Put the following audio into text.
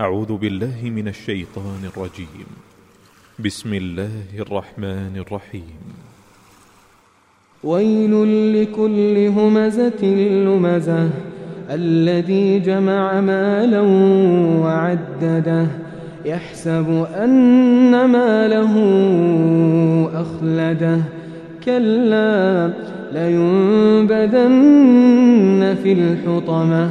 أعوذ بالله من الشيطان الرجيم. بسم الله الرحمن الرحيم. ويل لكل همزة لمزة الذي جمع مالا وعدده يحسب أن ماله أخلده كلا لينبذن في الحطمة